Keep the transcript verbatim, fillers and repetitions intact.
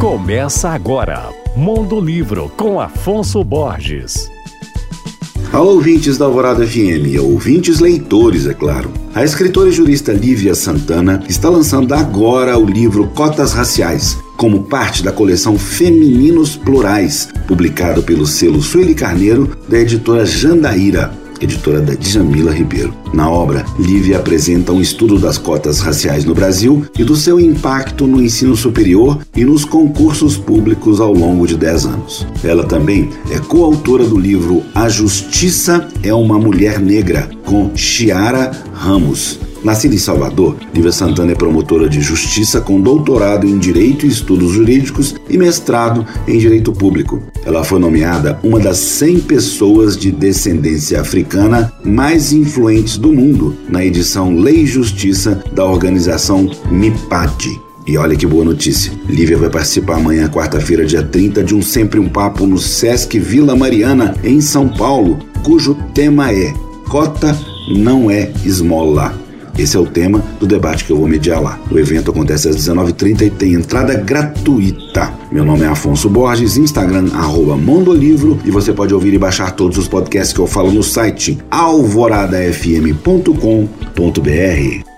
Começa agora, Mundo Livro, com Afonso Borges. Alô, ouvintes da Alvorada F M, ouvintes leitores, é claro. A escritora e jurista Lívia Santana está lançando agora o livro Cotas Raciais, como parte da coleção Femininos Plurais, publicado pelo selo Sueli Carneiro, da editora Jandaíra, editora da Djamila Ribeiro. Na obra, Lívia apresenta um estudo das cotas raciais no Brasil e do seu impacto no ensino superior e nos concursos públicos ao longo de dez anos. Ela também é coautora do livro A Justiça é uma Mulher Negra, com Chiara Ramos. Nascida em Salvador, Lívia Santana é promotora de justiça com doutorado em Direito e Estudos Jurídicos e mestrado em Direito Público. Ela foi nomeada uma das cem pessoas de descendência africana mais influentes do mundo na edição Lei e Justiça da organização MIPAD. E olha que boa notícia, Lívia vai participar amanhã, quarta-feira, dia trinta, de um Sempre um Papo no Sesc Vila Mariana, em São Paulo, cujo tema é Cota não é esmola. Esse é o tema do debate que eu vou mediar lá. O evento acontece às dezenove e trinta e tem entrada gratuita. Meu nome é Afonso Borges, Instagram, arroba Mondolivro, e você pode ouvir e baixar todos os podcasts que eu falo no site alvorada f m ponto com ponto b r.